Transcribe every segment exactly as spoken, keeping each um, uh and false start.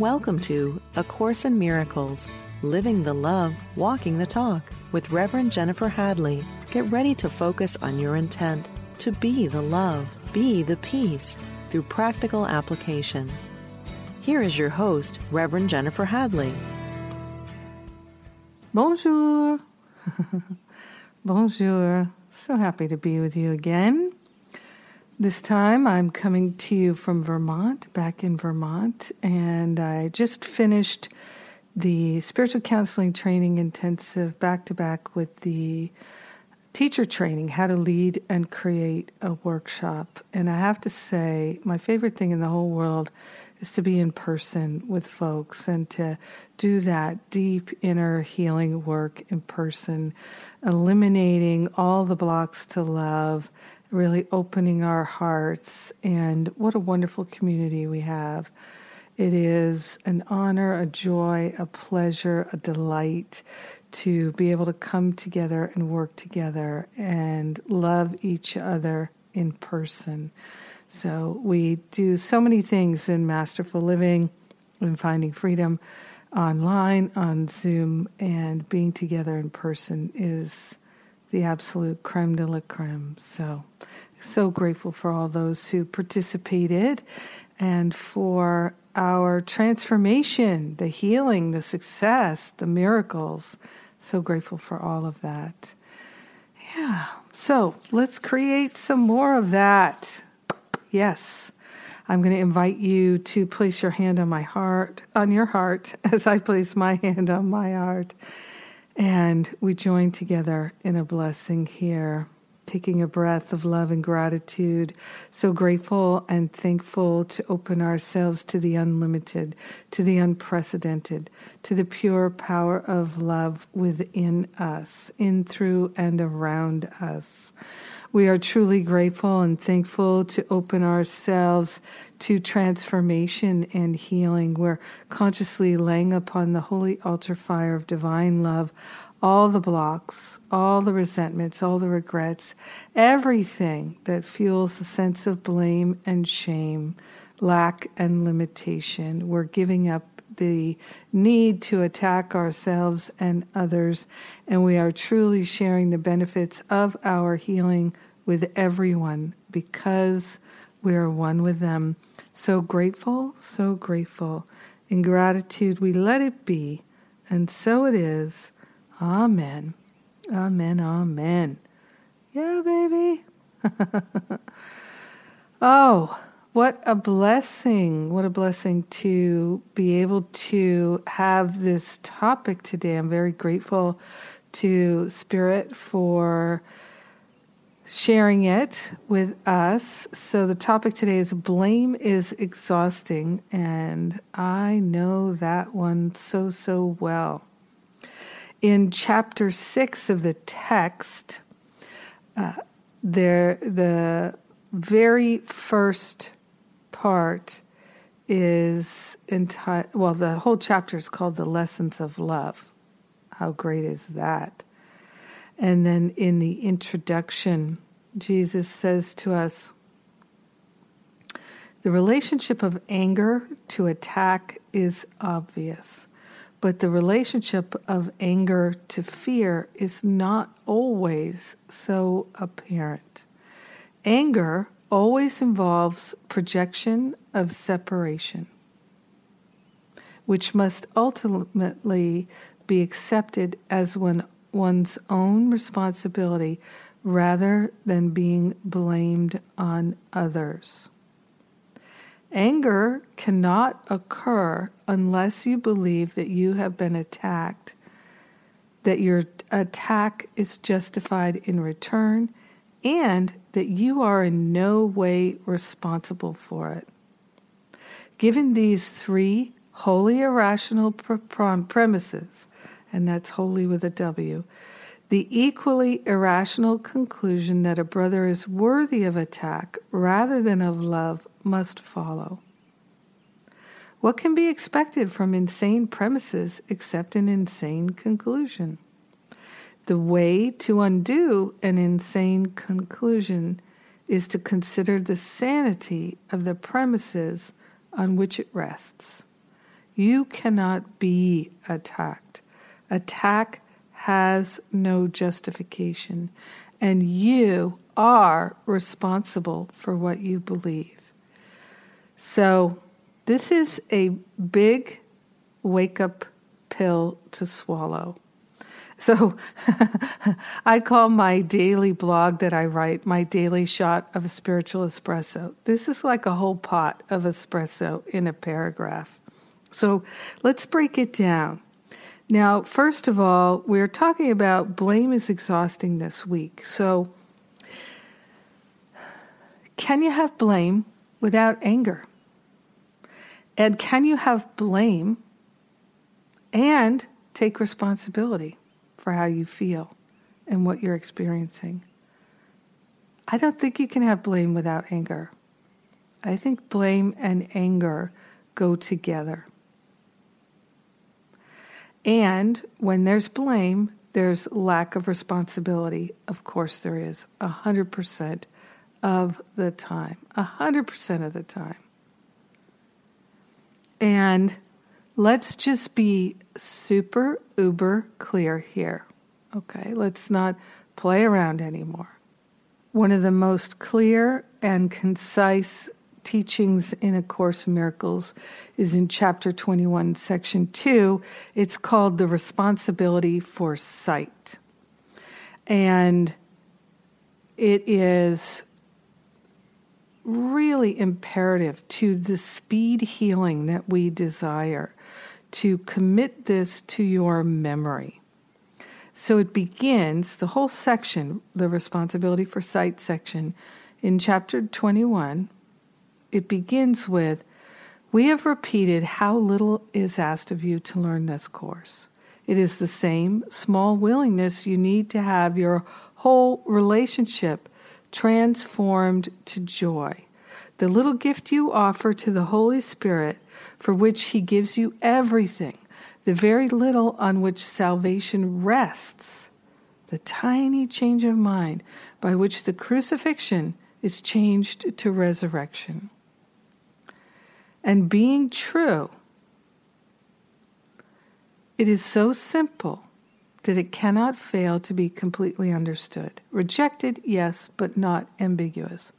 Welcome to A Course in Miracles, Living the Love, Walking the Talk with Reverend Jennifer Hadley. Get ready to focus on your intent to be the love, be the peace through practical application. Here is your host, Reverend Jennifer Hadley. Bonjour. Bonjour. So happy to be with you again. This time I'm coming to you from Vermont, back in Vermont, and I just finished the Spiritual Counseling Training Intensive back-to-back with the Teacher Training, How to Lead and Create a Workshop. And I have to say, my favorite thing in the whole world is to be in person with folks and to do that deep inner healing work in person, eliminating all the blocks to love, really opening our hearts, and what a wonderful community we have. It is an honor, a joy, a pleasure, a delight to be able to come together and work together and love each other in person. So we do so many things in Masterful Living and Finding Freedom online, on Zoom, and being together in person is the absolute creme de la creme. So, so grateful for all those who participated and for our transformation, the healing, the success, the miracles. So grateful for all of that. Yeah. So let's create some more of that. Yes. I'm going to invite you to place your hand on my heart, on your heart, as I place my hand on my heart. And we join together in a blessing here, taking a breath of love and gratitude. So grateful and thankful to open ourselves to the unlimited, to the unprecedented, to the pure power of love within us, in, through, and around us. We are truly grateful and thankful to open ourselves to transformation and healing. We're consciously laying upon the holy altar fire of divine love all the blocks, all the resentments, all the regrets, everything that fuels the sense of blame and shame, lack and limitation. We're giving up the need to attack ourselves and others, and we are truly sharing the benefits of our healing with everyone because we are one with them. So grateful, so grateful. In gratitude, we let it be, and so it is. Amen. Amen, amen. Yeah, baby. Oh, what a blessing, what a blessing to be able to have this topic today. I'm very grateful to Spirit for sharing it with us. So the topic today is blame is exhausting, and I know that one so, so well. In chapter six of the text, uh, there the very first part is entitled, well, the whole chapter is called The Lessons of Love. How great is that? And then in the introduction, Jesus says to us, the relationship of anger to attack is obvious, but the relationship of anger to fear is not always so apparent. Anger always involves projection of separation, which must ultimately be accepted as one, one's own responsibility rather than being blamed on others. Anger cannot occur unless you believe that you have been attacked, that your attack is justified in return, and that you are in no way responsible for it. Given these three wholly irrational premises, and that's wholly with a W, the equally irrational conclusion that a brother is worthy of attack rather than of love must follow. What can be expected from insane premises except an insane conclusion? The way to undo an insane conclusion is to consider the sanity of the premises on which it rests. You cannot be attacked. Attack has no justification, and you are responsible for what you believe. So this is a big wake-up pill to swallow. So I call my daily blog that I write my daily shot of a spiritual espresso. This is like a whole pot of espresso in a paragraph. So let's break it down. Now, first of all, we're talking about blame is exhausting this week. So can you have blame without anger? And can you have blame and take responsibility for how you feel and what you're experiencing? I don't think you can have blame without anger. I think blame and anger go together. And when there's blame, there's lack of responsibility. Of course there is, one hundred percent of the time. one hundred percent of the time. And let's just be super, uber clear here. Okay, let's not play around anymore. One of the most clear and concise teachings in A Course in Miracles is in chapter twenty-one, section two. It's called The Responsibility for Sight. And it is really imperative to the speed healing that we desire to commit this to your memory. So it begins, the whole section, the responsibility for sight section, in chapter twenty-one, it begins with, we have repeated how little is asked of you to learn this course. It is the same small willingness you need to have your whole relationship transformed to joy. The little gift you offer to the Holy Spirit, for which he gives you everything, the very little on which salvation rests, the tiny change of mind by which the crucifixion is changed to resurrection. And being true, it is so simple that it cannot fail to be completely understood. Rejected, yes, but not ambiguous.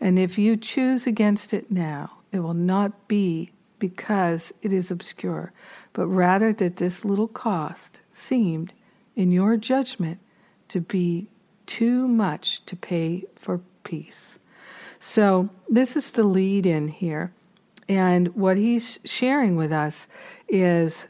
And if you choose against it now, it will not be because it is obscure, but rather that this little cost seemed, in your judgment, to be too much to pay for peace. So this is the lead in here. And what he's sharing with us is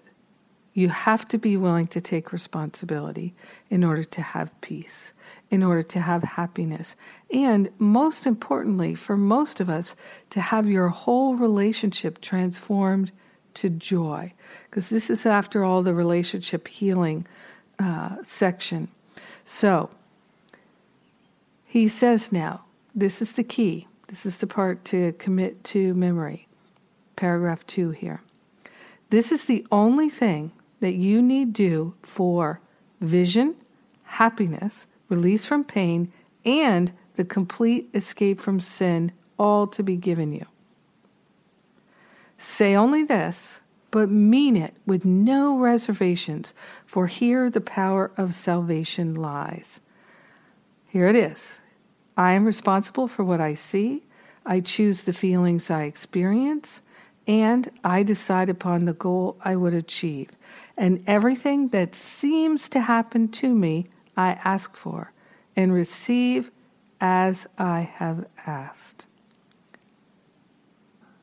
you have to be willing to take responsibility in order to have peace, in order to have happiness, and most importantly, for most of us, to have your whole relationship transformed to joy. Because this is, after all, the relationship healing uh, section. So he says now, this is the key. This is the part to commit to memory. Paragraph two here. This is the only thing that you need do for vision, happiness, release from pain, and the complete escape from sin, all to be given you. Say only this, but mean it with no reservations, for here the power of salvation lies. Here it is. I am responsible for what I see. I choose the feelings I experience, and I decide upon the goal I would achieve. And everything that seems to happen to me, I ask for and receive as I have asked.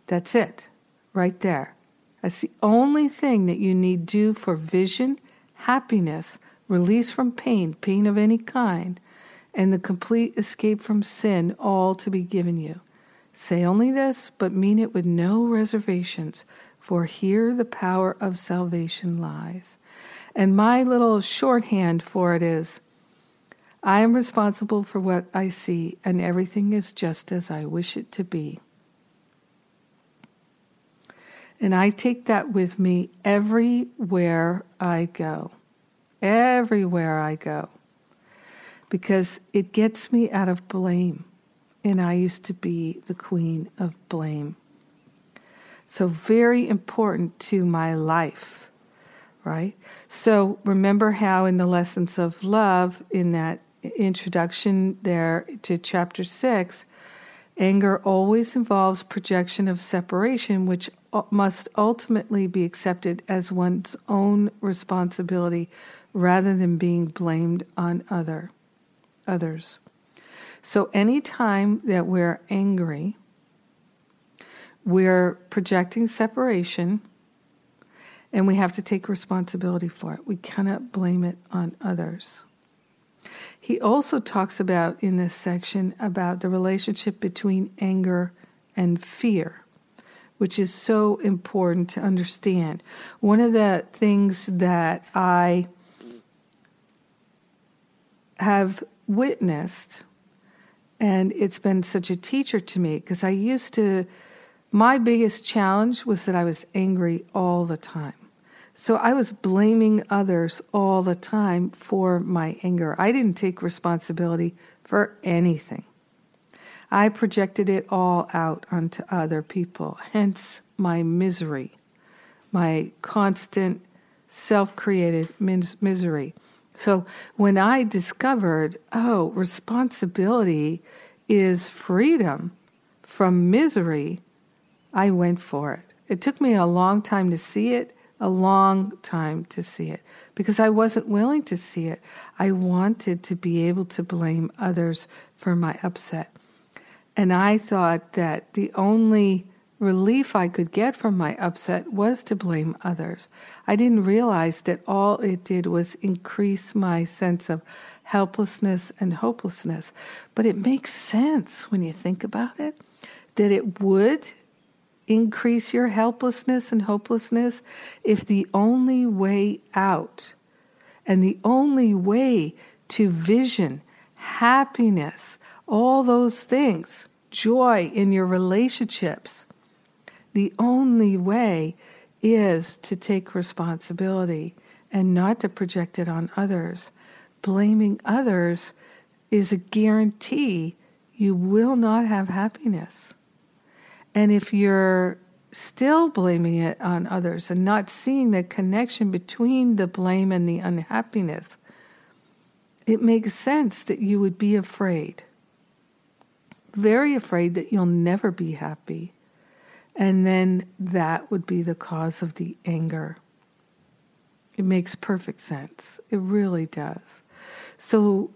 That's it, right there. That's the only thing that you need do for vision, happiness, release from pain, pain of any kind, and the complete escape from sin, all to be given you. Say only this, but mean it with no reservations, for here the power of salvation lies. And my little shorthand for it is, I am responsible for what I see, and everything is just as I wish it to be. And I take that with me everywhere I go. Everywhere I go. Because it gets me out of blame. And I used to be the queen of blame. So very important to my life, right? So remember how in the Lessons of Love, in that introduction there to chapter six, anger always involves projection of separation, which must ultimately be accepted as one's own responsibility rather than being blamed on other others. So any time that we're angry, we're projecting separation, and we have to take responsibility for it. We cannot blame it on others. He also talks about in this section about the relationship between anger and fear, which is so important to understand. One of the things that I have witnessed, and it's been such a teacher to me, because I used to, my biggest challenge was that I was angry all the time. So I was blaming others all the time for my anger. I didn't take responsibility for anything. I projected it all out onto other people, hence my misery, my constant self-created mis- misery. So when I discovered, oh, responsibility is freedom from misery, I went for it. It took me a long time to see it. A long time to see it, because I wasn't willing to see it. I wanted to be able to blame others for my upset. And I thought that the only relief I could get from my upset was to blame others. I didn't realize that all it did was increase my sense of helplessness and hopelessness. But it makes sense when you think about it, that it would increase your helplessness and hopelessness if the only way out and the only way to vision, happiness, all those things, joy in your relationships, the only way is to take responsibility and not to project it on others. Blaming others is a guarantee you will not have happiness. And if you're still blaming it on others and not seeing the connection between the blame and the unhappiness, it makes sense that you would be afraid, very afraid that you'll never be happy. And then that would be the cause of the anger. It makes perfect sense. It really does. So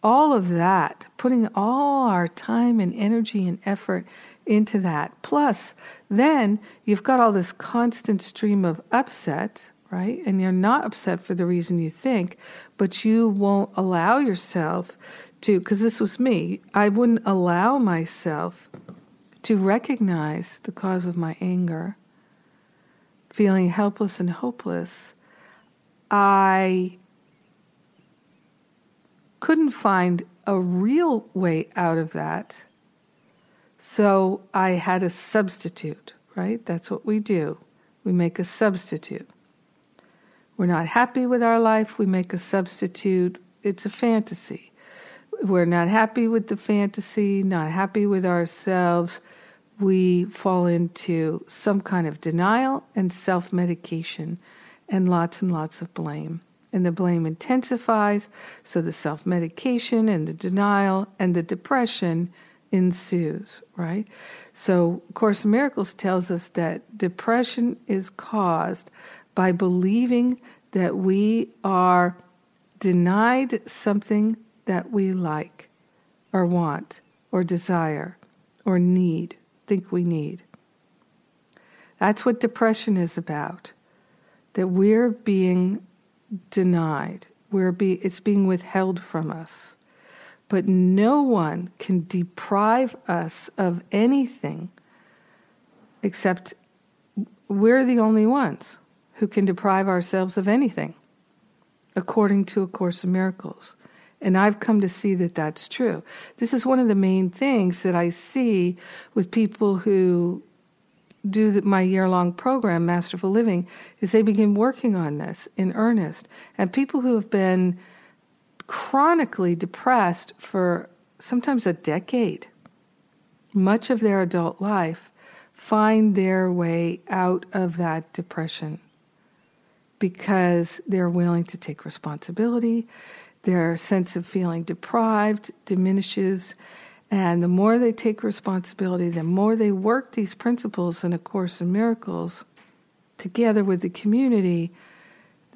all of that, putting all our time and energy and effort into that. Plus, then you've got all this constant stream of upset, right? And you're not upset for the reason you think, but you won't allow yourself to, because this was me, I wouldn't allow myself to recognize the cause of my anger, feeling helpless and hopeless. I couldn't find a real way out of that. So I had a substitute, right? That's what we do. We make a substitute. We're not happy with our life. We make a substitute. It's a fantasy. We're not happy with the fantasy, not happy with ourselves. We fall into some kind of denial and self-medication and lots and lots of blame. And the blame intensifies, so the self-medication and the denial and the depression ensues, right? So A Course in Miracles tells us that depression is caused by believing that we are denied something that we like or want or desire or need, think we need. That's what depression is about, that we're being denied. We're be, it's being withheld from us. But no one can deprive us of anything, except we're the only ones who can deprive ourselves of anything, according to A Course in Miracles. And I've come to see that that's true. This is one of the main things that I see with people who do my year-long program, Masterful Living, is they begin working on this in earnest. And people who have been chronically depressed for sometimes a decade, much of their adult life, find their way out of that depression because they're willing to take responsibility. Their sense of feeling deprived diminishes, and the more they take responsibility, the more they work these principles in A Course in Miracles together with the community,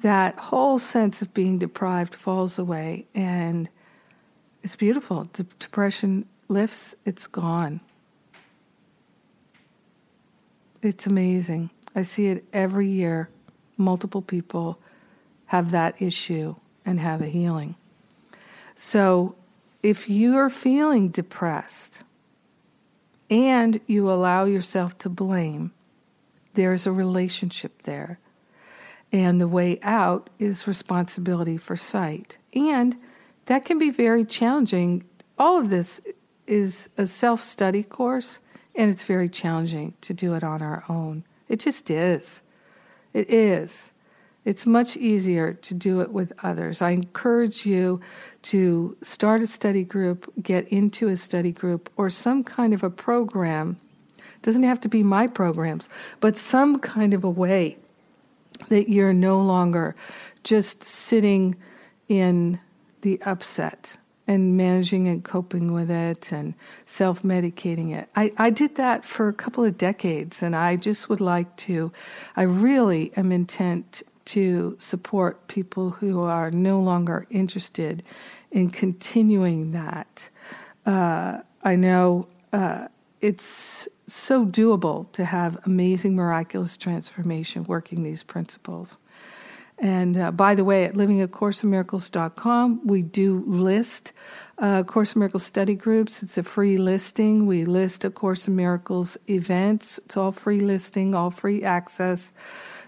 that whole sense of being deprived falls away, and it's beautiful. The depression lifts, it's gone. It's amazing. I see it every year. Multiple people have that issue and have a healing. So if you are feeling depressed and you allow yourself to blame, there's a relationship there. And the way out is responsibility for sight. And that can be very challenging. All of this is a self-study course, and it's very challenging to do it on our own. It just is. It is. It's much easier to do it with others. I encourage you to start a study group, get into a study group, or some kind of a program. It doesn't have to be my programs, but some kind of a way that you're no longer just sitting in the upset and managing and coping with it and self-medicating it. I, I did that for a couple of decades, and I just would like to, I really am intent to support people who are no longer interested in continuing that. Uh, I know uh, it's so doable to have amazing, miraculous transformation working these principles. And uh, by the way, at living a course in miracles dot com, we do list uh, Course in Miracles study groups. It's a free listing. We list A Course in Miracles events. It's all free listing, all free access.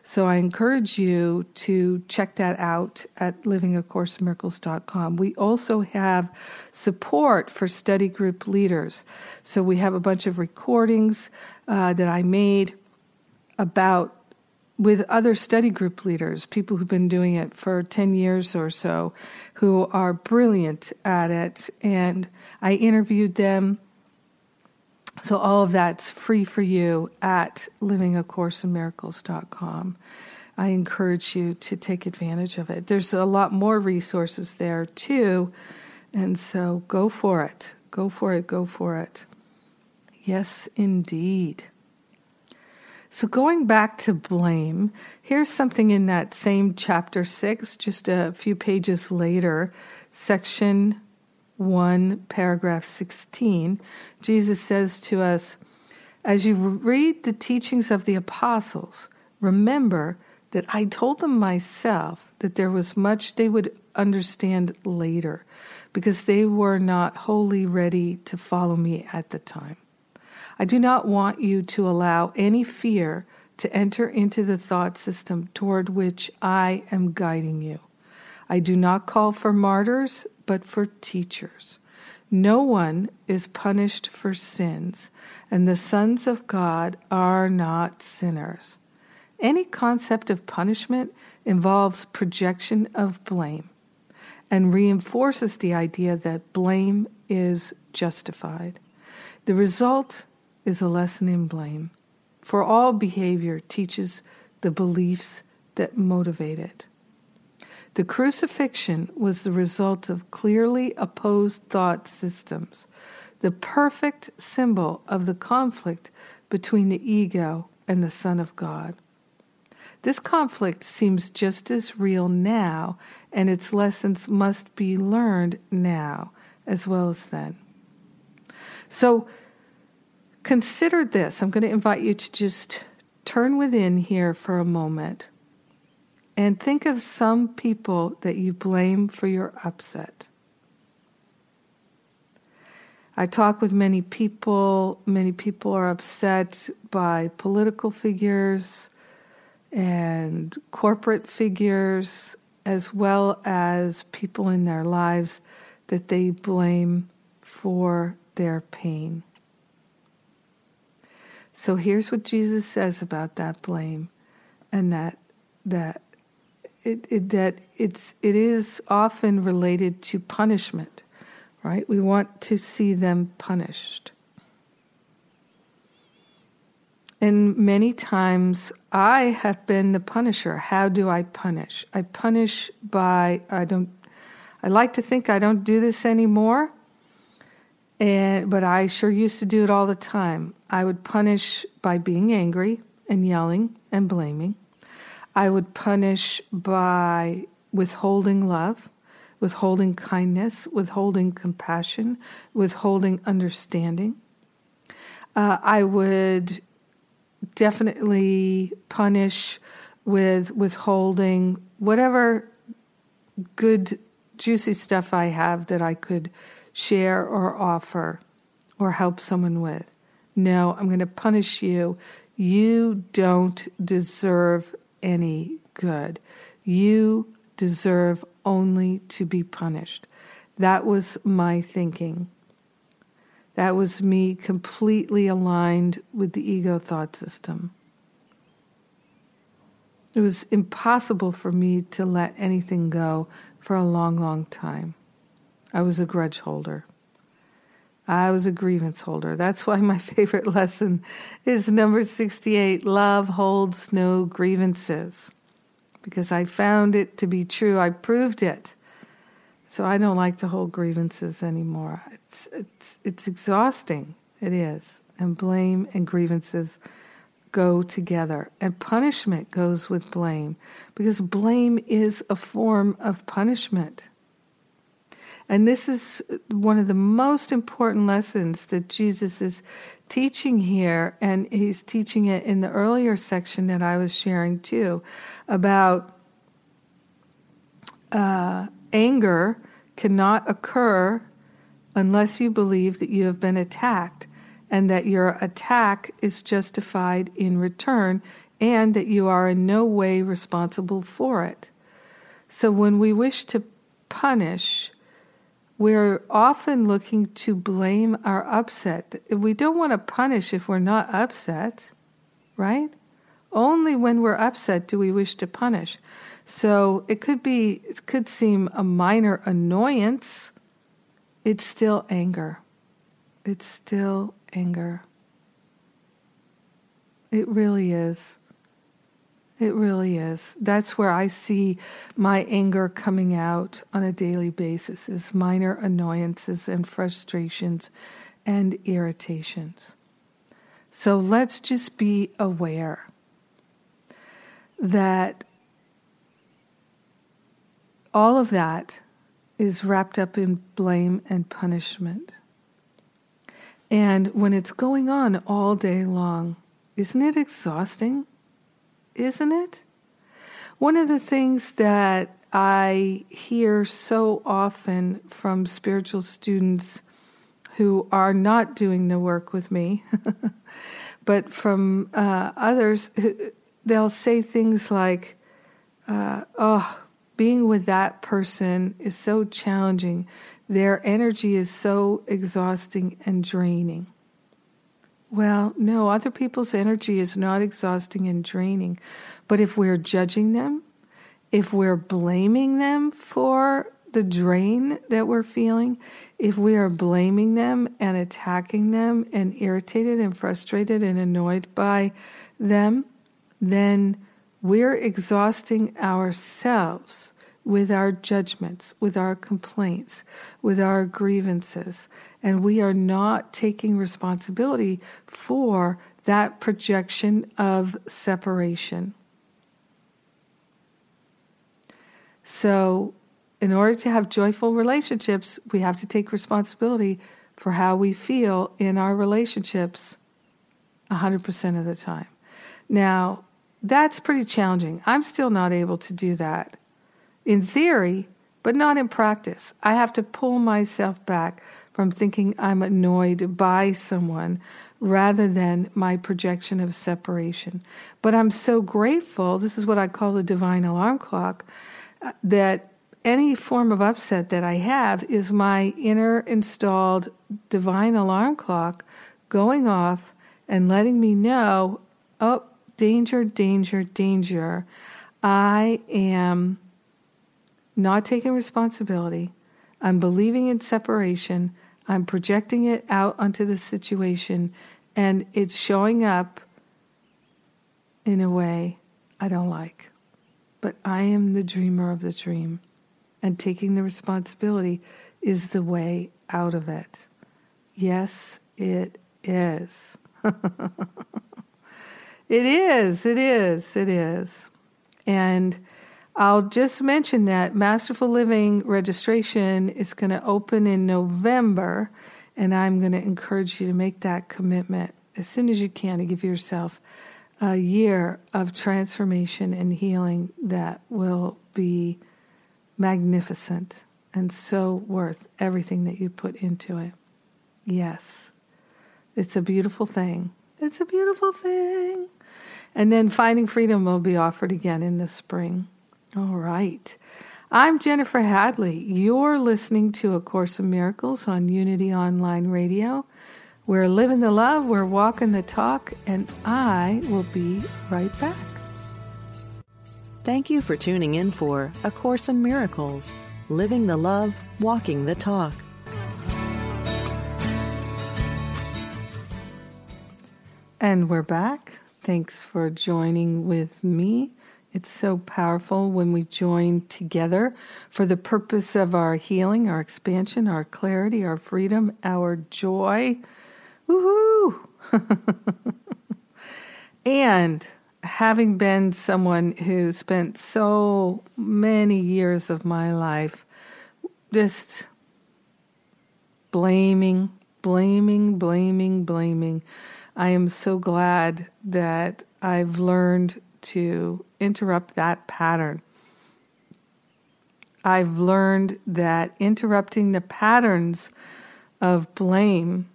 So I encourage you to check that out at living a course in miracles dot com. We also have support for study group leaders. So we have a bunch of recordings uh, that I made about with other study group leaders, people who've been doing it for ten years or so, who are brilliant at it. And I interviewed them. So all of that's free for you at living a course in miracles dot com. I encourage you to take advantage of it. There's a lot more resources there too. And so go for it. Go for it. Go for it. Yes, indeed. So going back to blame, here's something in that same chapter six, just a few pages later, section one, paragraph sixteen. Jesus says to us, "As you read the teachings of the apostles, remember that I told them myself that there was much they would understand later, because they were not wholly ready to follow me at the time. I do not want you to allow any fear to enter into the thought system toward which I am guiding you. I do not call for martyrs, but for teachers. No one is punished for sins, and the sons of God are not sinners. Any concept of punishment involves projection of blame and reinforces the idea that blame is justified. The result is a lesson in blame, for all behavior teaches the beliefs that motivate it. The crucifixion was the result of clearly opposed thought systems, the perfect symbol of the conflict between the ego and the Son of God. This conflict seems just as real now, and its lessons must be learned now as well as then." So, consider this. I'm going to invite you to just turn within here for a moment and think of some people that you blame for your upset. I talk with many people. Many people are upset by political figures and corporate figures, as well as people in their lives that they blame for their pain. So here's what Jesus says about that blame, and that that it, it that it's it is often related to punishment, right? We want to see them punished. And many times I have been the punisher. How do I punish? I punish by, I don't, I like to think I don't do this anymore, and, but I sure used to do it all the time. I would punish by being angry and yelling and blaming. I would punish by withholding love, withholding kindness, withholding compassion, withholding understanding. Uh, I would definitely punish with withholding whatever good, juicy stuff I have that I could share or offer or help someone with. No, I'm going to punish you. You don't deserve any good. You deserve only to be punished. That was my thinking. That was me completely aligned with the ego thought system. It was impossible for me to let anything go for a long, long time. I was a grudge holder. I was a grievance holder. That's why my favorite lesson is number sixty-eight, love holds no grievances. Because I found it to be true. I proved it. So I don't like to hold grievances anymore. It's it's it's exhausting. It is. And blame and grievances go together. And punishment goes with blame, because blame is a form of punishment. And this is one of the most important lessons that Jesus is teaching here, and he's teaching it in the earlier section that I was sharing too, about uh, anger cannot occur unless you believe that you have been attacked and that your attack is justified in return and that you are in no way responsible for it. So when we wish to punish, we're often looking to blame our upset. We don't want to punish if we're not upset, right? Only when we're upset do we wish to punish. So it could be, it could seem a minor annoyance. It's still anger. It's still anger. It really is. It really is. That's where I see my anger coming out on a daily basis, is minor annoyances and frustrations and irritations. So let's just be aware that all of that is wrapped up in blame and punishment. And when it's going on all day long, isn't it exhausting? Isn't it? One of the things that I hear so often from spiritual students who are not doing the work with me, but from uh, others, they'll say things like, uh, oh, being with that person is so challenging. Their energy is so exhausting and draining. Well, no, other people's energy is not exhausting and draining. But if we're judging them, if we're blaming them for the drain that we're feeling, if we are blaming them and attacking them and irritated and frustrated and annoyed by them, then we're exhausting ourselves with our judgments, with our complaints, with our grievances. And we are not taking responsibility for that projection of separation. So in order to have joyful relationships, we have to take responsibility for how we feel in our relationships one hundred percent of the time. Now, that's pretty challenging. I'm still not able to do that in theory, but not in practice. I have to pull myself back from thinking I'm annoyed by someone rather than my projection of separation. But I'm so grateful, this is what I call the divine alarm clock, that any form of upset that I have is my inner installed divine alarm clock going off and letting me know, oh, danger, danger, danger. I am not taking responsibility. I'm believing in separation. I'm projecting it out onto the situation, and it's showing up in a way I don't like. But I am the dreamer of the dream, and taking the responsibility is the way out of it. Yes, it is. It is, it is, it is. And I'll just mention that Masterful Living registration is going to open in November, and I'm going to encourage you to make that commitment as soon as you can to give yourself a year of transformation and healing that will be magnificent and so worth everything that you put into it. Yes, it's a beautiful thing. It's a beautiful thing. And then Finding Freedom will be offered again in the spring. All right. I'm Jennifer Hadley. You're listening to A Course in Miracles on Unity Online Radio. We're living the love, we're walking the talk, and I will be right back. Thank you for tuning in for A Course in Miracles, living the love, walking the talk. And we're back. Thanks for joining with me. It's so powerful when we join together for the purpose of our healing, our expansion, our clarity, our freedom, our joy. Woohoo! And having been someone who spent so many years of my life just blaming, blaming, blaming, blaming, I am so glad that I've learned to interrupt that pattern. I've learned that interrupting the patterns of blame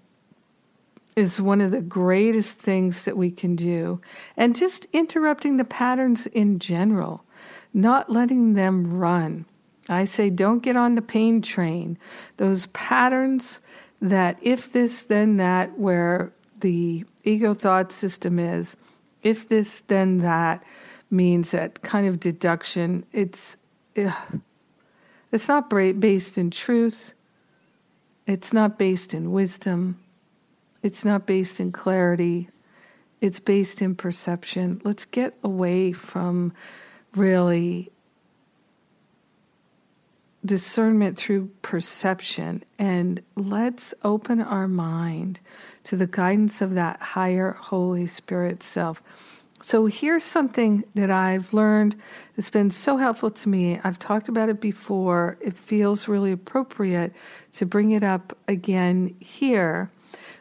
is one of the greatest things that we can do. And just interrupting the patterns in general, not letting them run. I say don't get on the pain train. Those patterns that if this, then that, where the ego thought system is, if this, then that, means that kind of deduction. It's it's not based in truth. It's not based in wisdom. It's not based in clarity. It's based in perception. Let's get away from really discernment through perception, and let's open our mind to the guidance of that higher Holy Spirit self. So here's something that I've learned that's been so helpful to me. I've talked about it before. It feels really appropriate to bring it up again here,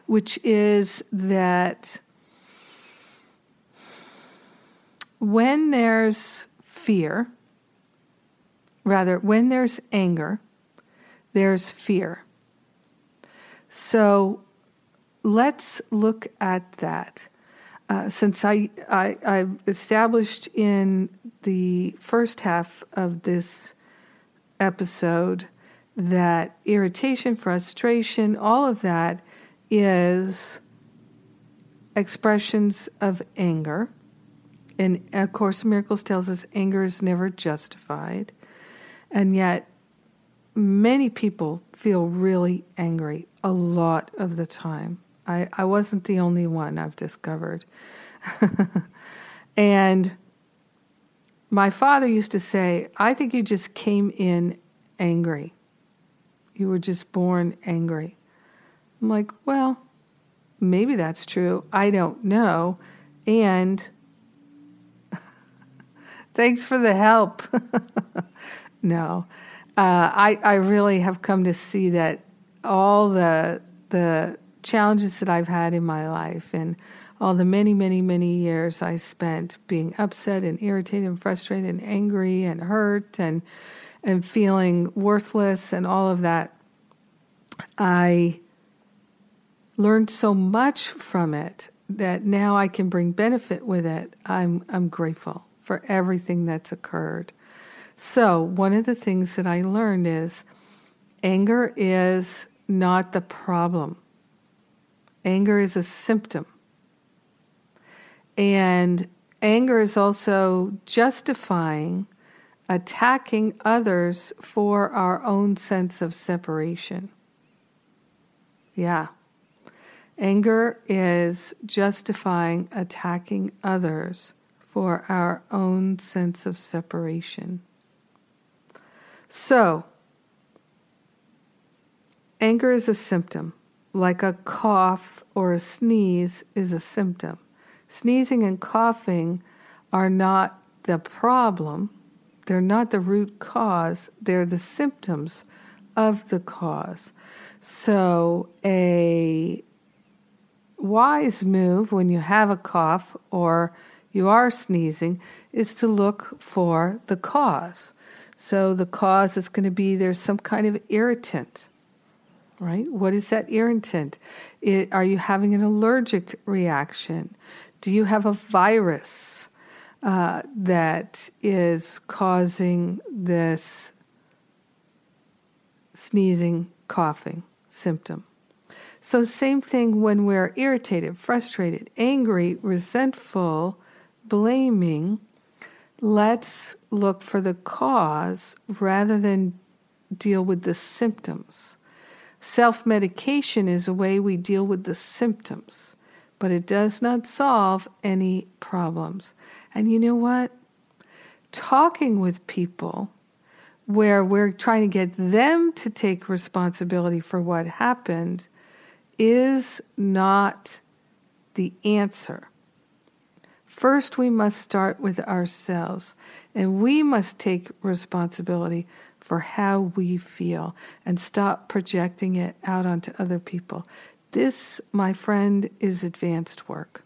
which is that when there's fear, rather, when there's anger, there's fear. So let's look at that. Uh, since I, I, I've established in the first half of this episode that irritation, frustration, all of that is expressions of anger. And A Course in Miracles tells us anger is never justified. And yet many people feel really angry a lot of the time. I, I wasn't the only one, I've discovered. And my father used to say, I think you just came in angry. You were just born angry. I'm like, well, maybe that's true. I don't know. And thanks for the help. No, uh, I, I really have come to see that all the the... challenges that I've had in my life and all the many, many, many years I spent being upset and irritated and frustrated and angry and hurt and and feeling worthless and all of that, I learned so much from it that now I can bring benefit with it. I'm I'm grateful for everything that's occurred. So one of the things that I learned is anger is not the problem. Anger is a symptom. And anger is also justifying attacking others for our own sense of separation. Yeah. Anger is justifying attacking others for our own sense of separation. So, anger is a symptom, like a cough or a sneeze is a symptom. Sneezing and coughing are not the problem. They're not the root cause. They're the symptoms of the cause. So a wise move when you have a cough or you are sneezing is to look for the cause. So the cause is going to be there's some kind of irritant, right? What is that irritant? It, are you having an allergic reaction? Do you have a virus uh, that is causing this sneezing, coughing symptom? So same thing when we're irritated, frustrated, angry, resentful, blaming. Let's look for the cause rather than deal with the symptoms. Self-medication is a way we deal with the symptoms, but it does not solve any problems. And you know what? Talking with people where we're trying to get them to take responsibility for what happened is not the answer. First, we must start with ourselves, and we must take responsibility for how we feel and stop projecting it out onto other people. This, my friend, is advanced work.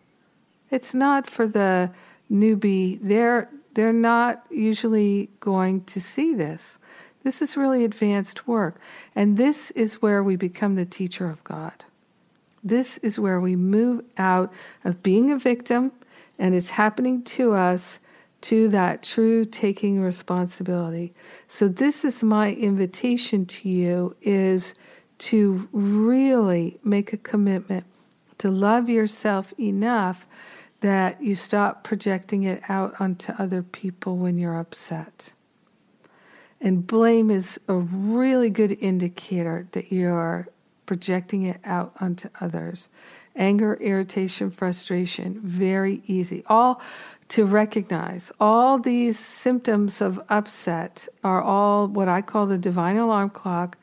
It's not for the newbie. They're, they're not usually going to see this. This is really advanced work, and this is where we become the teacher of God. This is where we move out of being a victim, and it's happening to us, to that true taking responsibility. So this is my invitation to you, is to really make a commitment to love yourself enough that you stop projecting it out onto other people when you're upset. And blame is a really good indicator that you're projecting it out onto others. Anger, irritation, frustration, very easy. All to recognize. All these symptoms of upset are all what I call the divine alarm clock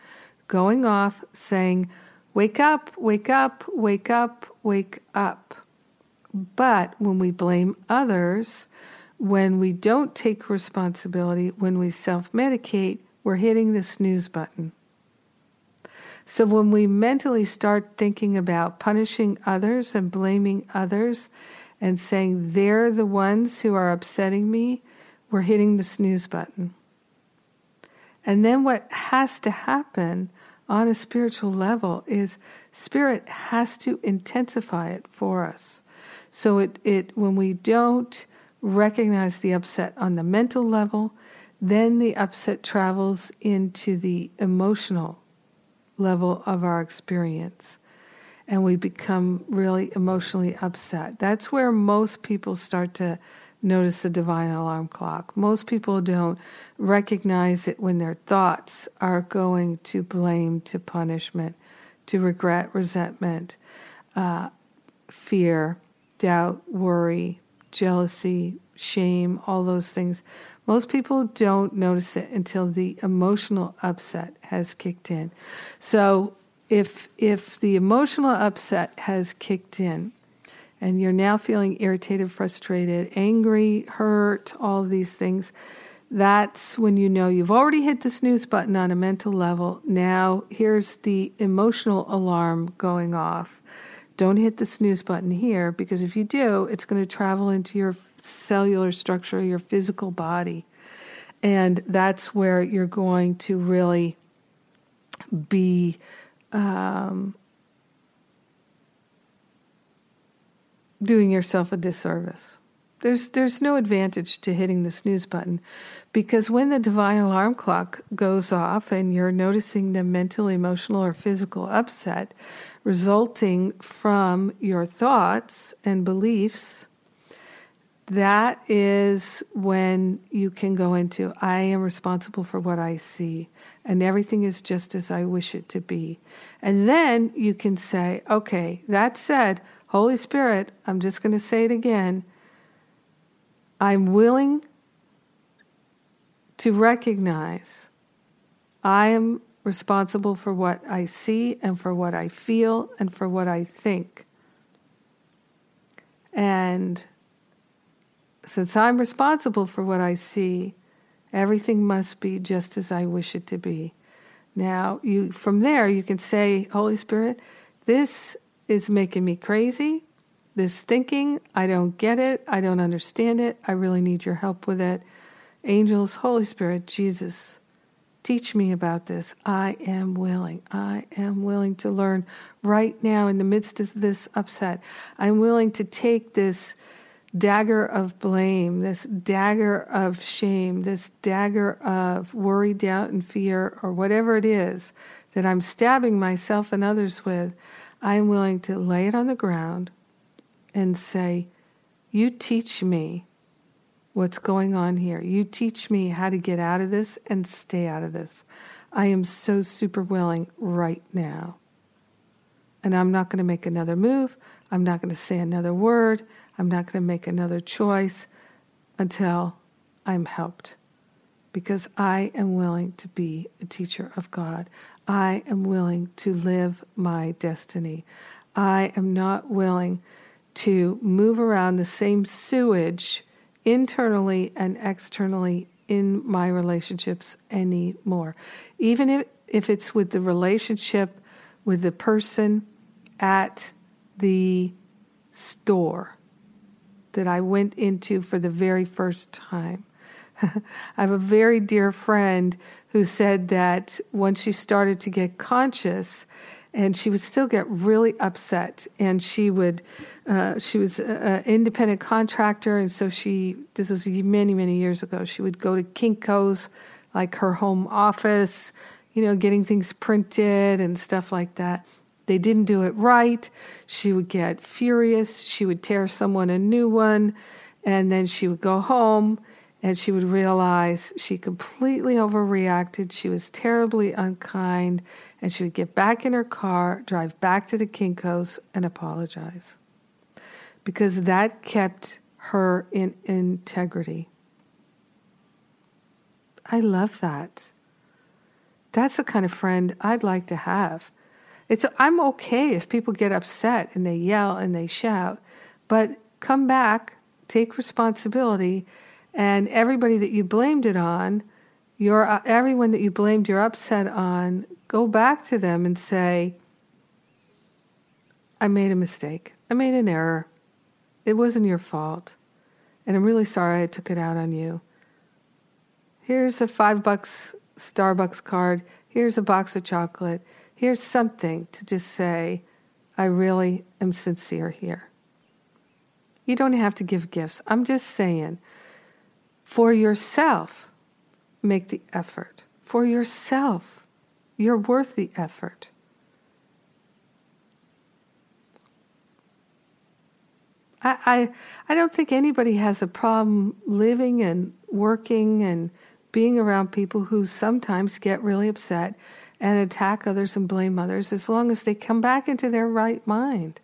going off, saying, wake up, wake up, wake up, wake up. But when we blame others, when we don't take responsibility, when we self-medicate, we're hitting the snooze button. So when we mentally start thinking about punishing others and blaming others and saying they're the ones who are upsetting me, we're hitting the snooze button. And then what has to happen on a spiritual level is Spirit has to intensify it for us. So it, it when we don't recognize the upset on the mental level, then the upset travels into the emotional level. level of our experience, and we become really emotionally upset. That's where most people start to notice the divine alarm clock. Most people don't recognize it when their thoughts are going to blame, to punishment, to regret, resentment, uh, fear, doubt, worry, jealousy, shame, all those things. Most people don't notice it until the emotional upset has kicked in. So if if the emotional upset has kicked in and you're now feeling irritated, frustrated, angry, hurt, all of these things, that's when you know you've already hit the snooze button on a mental level. Now here's the emotional alarm going off. Don't hit the snooze button here, because if you do, it's going to travel into your cellular structure, your physical body. And that's where you're going to really be um, doing yourself a disservice. There's there's no advantage to hitting the snooze button, because when the divine alarm clock goes off and you're noticing the mental, emotional, or physical upset resulting from your thoughts and beliefs, that is when you can go into, I am responsible for what I see, and everything is just as I wish it to be. And then you can say, okay, that said, Holy Spirit, I'm just going to say it again. I'm willing to recognize I am responsible for what I see and for what I feel and for what I think. And since I'm responsible for what I see, everything must be just as I wish it to be. Now, you from there, you can say, Holy Spirit, this is making me crazy. This thinking, I don't get it. I don't understand it. I really need your help with it. Angels, Holy Spirit, Jesus, teach me about this. I am willing. I am willing to learn right now in the midst of this upset. I'm willing to take this dagger of blame, this dagger of shame, this dagger of worry, doubt, and fear, or whatever it is that I'm stabbing myself and others with. I am willing to lay it on the ground and say, you teach me what's going on here. You teach me how to get out of this and stay out of this. I am so super willing right now. And I'm not going to make another move. I'm not going to say another word. I'm not going to make another choice until I'm helped. Because I am willing to be a teacher of God. I am willing to live my destiny. I am not willing to move around the same sewage internally and externally in my relationships anymore. Even if, if it's with the relationship with the person at the store that I went into for the very first time. I have a very dear friend who said that once she started to get conscious, and she would still get really upset, and she would, uh, she was an independent contractor, and so she, this was many, many years ago, she would go to Kinko's, like her home office, you know, getting things printed and stuff like that. They didn't do it right. She would get furious. She would tear someone a new one, and then she would go home, and she would realize she completely overreacted. She was terribly unkind. And she would get back in her car, drive back to the Kinko's, and apologize. Because that kept her in integrity. I love that. That's the kind of friend I'd like to have. It's I'm okay if people get upset and they yell and they shout. But come back, take responsibility, and everybody that you blamed it on, your everyone that you blamed your upset on, go back to them and say, I made a mistake. I made an error. It wasn't your fault. And I'm really sorry I took it out on you. Here's a five bucks Starbucks card. Here's a box of chocolate. Here's something to just say, I really am sincere here. You don't have to give gifts. I'm just saying, for yourself, make the effort. For yourself. You're worth the effort. I, I I don't think anybody has a problem living and working and being around people who sometimes get really upset and attack others and blame others, as long as they come back into their right mind,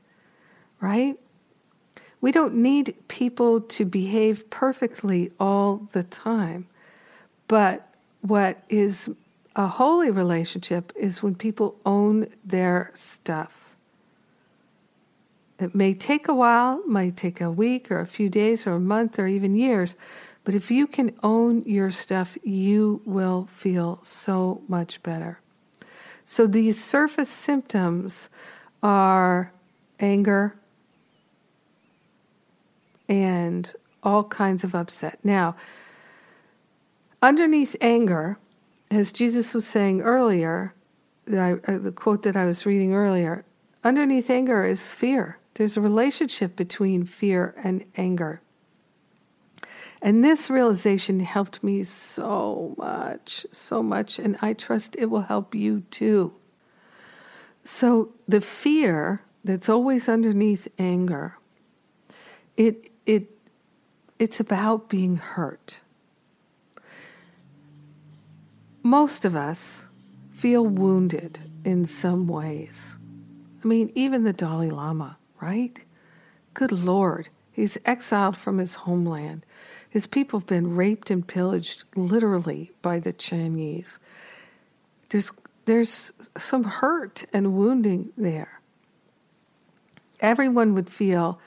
right? We don't need people to behave perfectly all the time. But what is a holy relationship is when people own their stuff. It may take a while, might take a week or a few days or a month or even years, but if you can own your stuff, you will feel so much better. So these surface symptoms are anger and all kinds of upset. Now, underneath anger, as Jesus was saying earlier, the quote that I was reading earlier, underneath anger is fear. There's a relationship between fear and anger. And this realization helped me so much, so much, and I trust it will help you too. So the fear that's always underneath anger, it it it's about being hurt. Most of us feel wounded in some ways. I mean, even the Dalai Lama, right? Good Lord, he's exiled from his homeland. is people have been raped and pillaged literally by the Chinese. There's there's some hurt and wounding there. Everyone would feel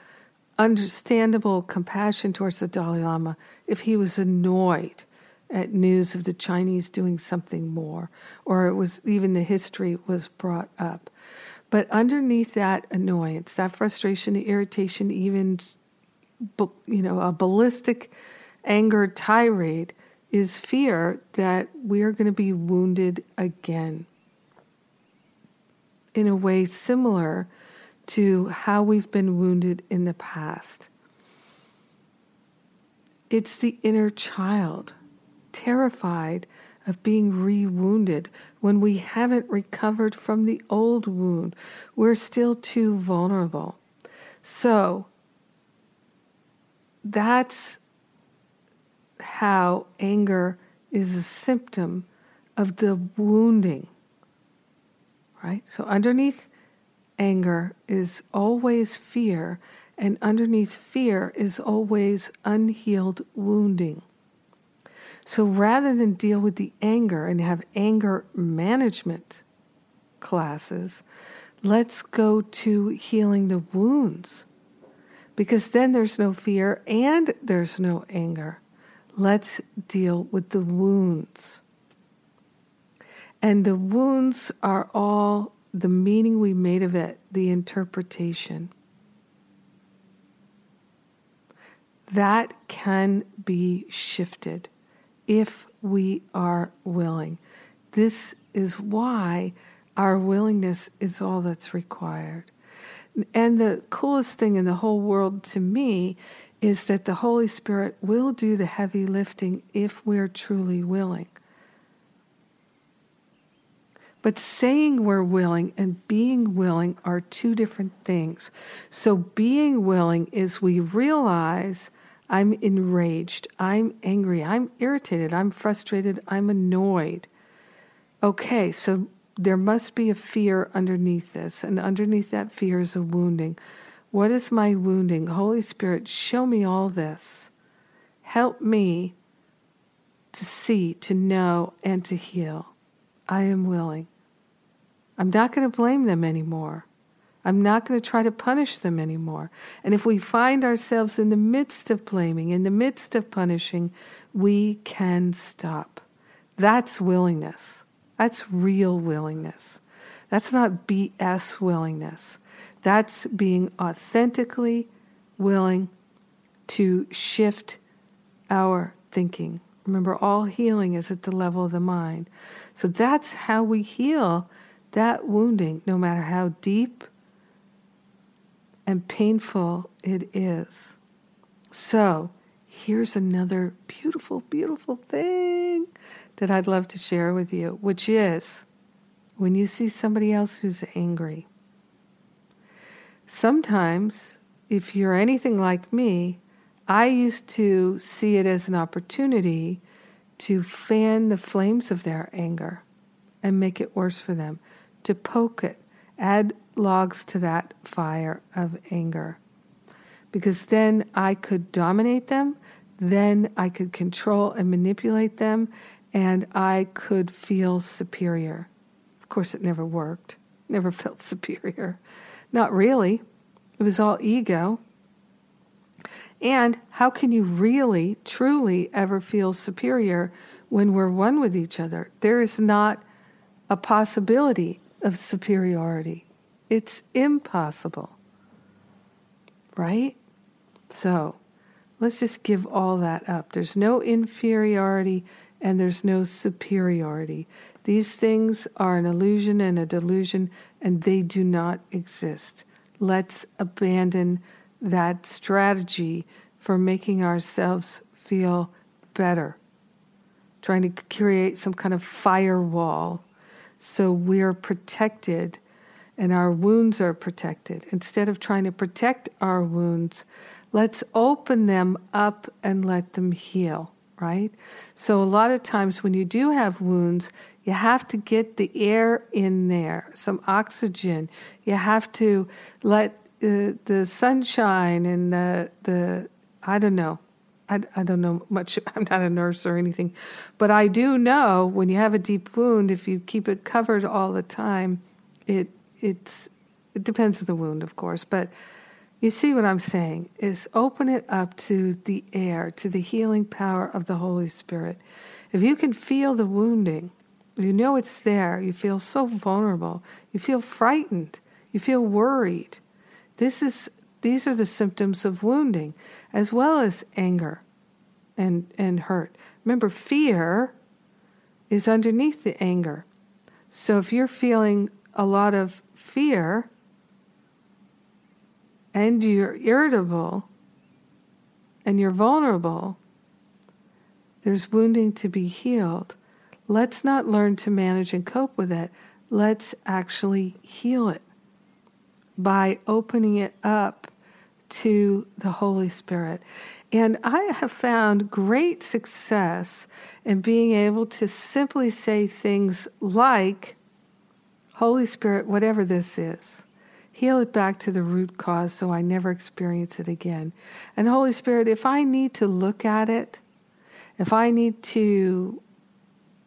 understandable compassion towards the Dalai Lama if he was annoyed at news of the Chinese doing something more, or it was even the history was brought up. But underneath that annoyance, that frustration, the irritation, even you know a ballistic anger tirade, is fear that we are going to be wounded again in a way similar to how we've been wounded in the past. It's the inner child, terrified of being re-wounded when we haven't recovered from the old wound. We're still too vulnerable. So that's how anger is a symptom of the wounding, right? So underneath anger is always fear, and underneath fear is always unhealed wounding. So rather than deal with the anger and have anger management classes, let's go to healing the wounds, because then there's no fear and there's no anger. Let's deal with the wounds. And the wounds are all the meaning we made of it, the interpretation. That can be shifted if we are willing. This is why our willingness is all that's required. And the coolest thing in the whole world to me is that the Holy Spirit will do the heavy lifting if we're truly willing. But saying we're willing and being willing are two different things. So being willing is we realize I'm enraged, I'm angry, I'm irritated, I'm frustrated, I'm annoyed. Okay, so there must be a fear underneath this, and underneath that fear is a wounding. What is my wounding? Holy Spirit, show me all this. Help me to see, to know, and to heal. I am willing. I'm not going to blame them anymore. I'm not going to try to punish them anymore. And if we find ourselves in the midst of blaming, in the midst of punishing, we can stop. That's willingness. That's real willingness. That's not B S willingness. That's being authentically willing to shift our thinking. Remember, all healing is at the level of the mind. So that's how we heal that wounding, no matter how deep and painful it is. So here's another beautiful, beautiful thing that I'd love to share with you, which is when you see somebody else who's angry, sometimes, if you're anything like me, I used to see it as an opportunity to fan the flames of their anger and make it worse for them, to poke it, add logs to that fire of anger. Because then I could dominate them, then I could control and manipulate them, and I could feel superior. Of course, it never worked, never felt superior. Not really. It was all ego. And how can you really, truly ever feel superior when we're one with each other? There is not a possibility of superiority. It's impossible. Right? So let's just give all that up. There's no inferiority and there's no superiority. These things are an illusion and a delusion, and they do not exist. Let's abandon that strategy for making ourselves feel better, trying to create some kind of firewall so we're protected and our wounds are protected. Instead of trying to protect our wounds, let's open them up and let them heal, right? So a lot of times when you do have wounds, you have to get the air in there, some oxygen. You have to let uh, the sunshine and the, the, I don't know, I, I don't know much, I'm not a nurse or anything, but I do know when you have a deep wound, if you keep it covered all the time, it it's it depends on the wound, of course, but you see what I'm saying, is open it up to the air, to the healing power of the Holy Spirit. If you can feel the wounding, you know it's there, you feel so vulnerable, you feel frightened, you feel worried. This is These are the symptoms of wounding, as well as anger and, and hurt. Remember, fear is underneath the anger. So if you're feeling a lot of fear and you're irritable and you're vulnerable, there's wounding to be healed. Let's not learn to manage and cope with it. Let's actually heal it by opening it up to the Holy Spirit. And I have found great success in being able to simply say things like, Holy Spirit, whatever this is, heal it back to the root cause so I never experience it again. And Holy Spirit, if I need to look at it, if I need to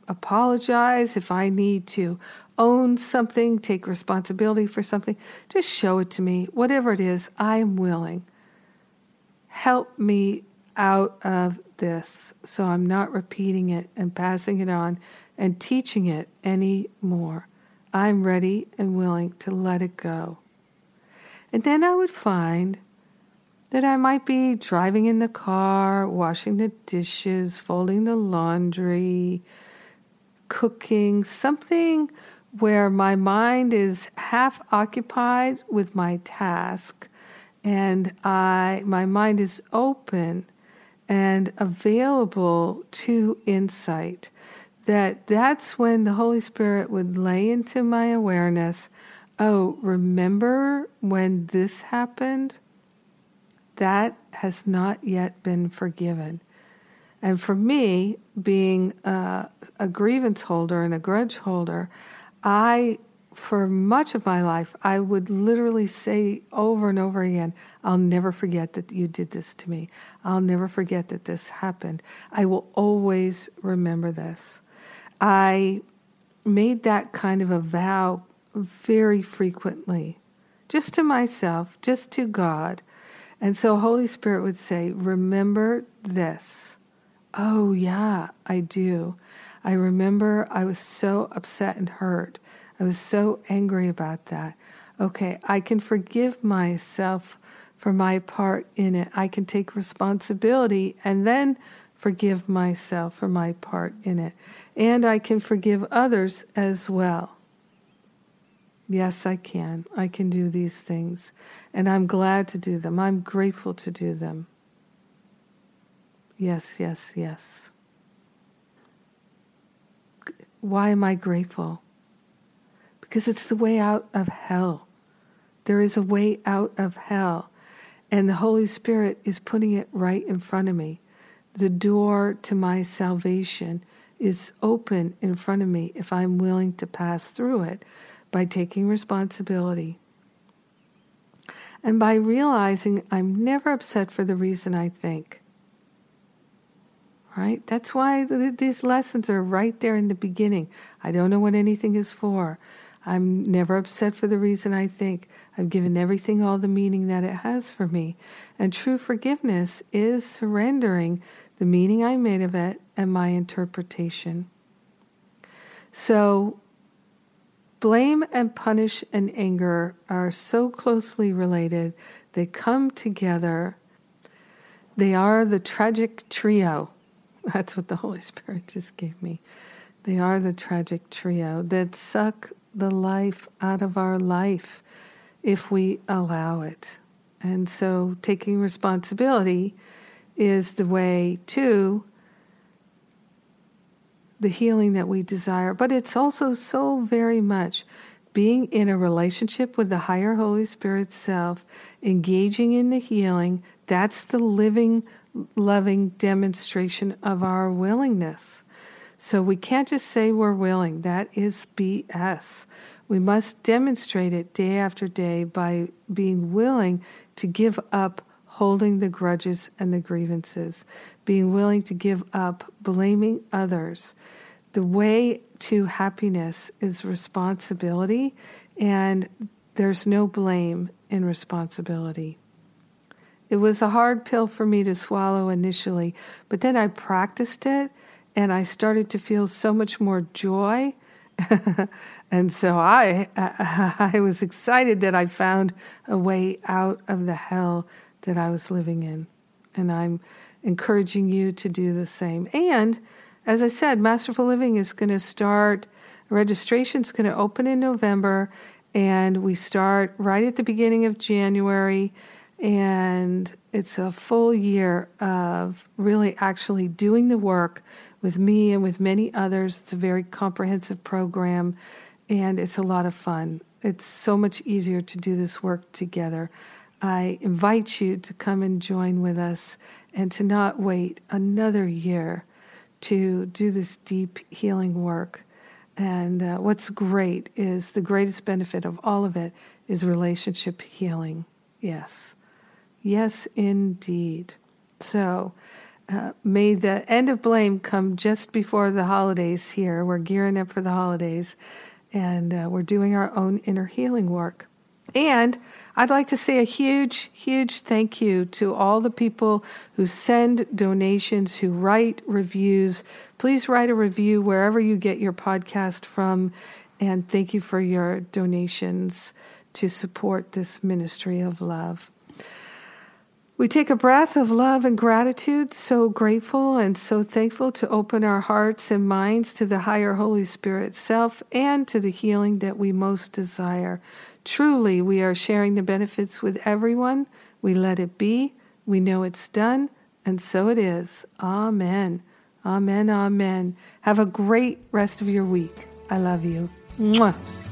apologize, if I need to own something, take responsibility for something, just show it to me. Whatever it is, I am willing. Help me out of this so I'm not repeating it and passing it on and teaching it anymore. I'm ready and willing to let it go. And then I would find that I might be driving in the car, washing the dishes, folding the laundry, cooking, something where my mind is half occupied with my task, and I my mind is open and available to insight, that that's when the Holy Spirit would lay into my awareness, oh, remember when this happened? That has not yet been forgiven. And for me, being uh, a grievance holder and a grudge holder, I, for much of my life, I would literally say over and over again, I'll never forget that you did this to me. I'll never forget that this happened. I will always remember this. I made that kind of a vow very frequently, just to myself, just to God. And so Holy Spirit would say, remember this. Oh, yeah, I do. I remember I was so upset and hurt. I was so angry about that. Okay, I can forgive myself for my part in it. I can take responsibility and then forgive myself for my part in it. And I can forgive others as well. Yes, I can. I can do these things. And I'm glad to do them. I'm grateful to do them. Yes, yes, yes. Why am I grateful? Because it's the way out of hell. There is a way out of hell. And the Holy Spirit is putting it right in front of me. The door to my salvation is open in front of me if I'm willing to pass through it by taking responsibility. And by realizing I'm never upset for the reason I think. Right? That's why th- these lessons are right there in the beginning. I don't know what anything is for. I'm never upset for the reason I think. I've given everything all the meaning that it has for me. And true forgiveness is surrendering the meaning I made of it and my interpretation. So, blame and punish and anger are so closely related. They come together. They are the tragic trio. That's what the Holy Spirit just gave me. They are the tragic trio that suck the life out of our life if we allow it. And so taking responsibility is the way to the healing that we desire. But it's also so very much being in a relationship with the higher Holy Spirit self, engaging in the healing. That's the living, loving demonstration of our willingness. So we can't just say we're willing. That is B S. We must demonstrate it day after day by being willing to give up holding the grudges and the grievances, being willing to give up, blaming others. The way to happiness is responsibility, and there's no blame in responsibility. It was a hard pill for me to swallow initially, but then I practiced it, and I started to feel so much more joy. And so I, I was excited that I found a way out of the hell that I was living in. And I'm encouraging you to do the same. And as I said, Masterful Living is going to start, registration's going to open in November, and we start right at the beginning of January. And it's a full year of really actually doing the work with me and with many others. It's a very comprehensive program, and it's a lot of fun. It's so much easier to do this work together. I invite you to come and join with us and to not wait another year to do this deep healing work. And uh, what's great is the greatest benefit of all of it is relationship healing. Yes. Yes, indeed. So uh, may the end of blame come just before the holidays here. We're gearing up for the holidays, and uh, we're doing our own inner healing work. And I'd like to say a huge, huge thank you to all the people who send donations, who write reviews. Please write a review wherever you get your podcast from, and thank you for your donations to support this ministry of love. We take a breath of love and gratitude, so grateful and so thankful to open our hearts and minds to the higher Holy Spirit self and to the healing that we most desire. Truly, we are sharing the benefits with everyone. We let it be. We know it's done, and so it is. Amen. Amen, amen. Have a great rest of your week. I love you. Mwah.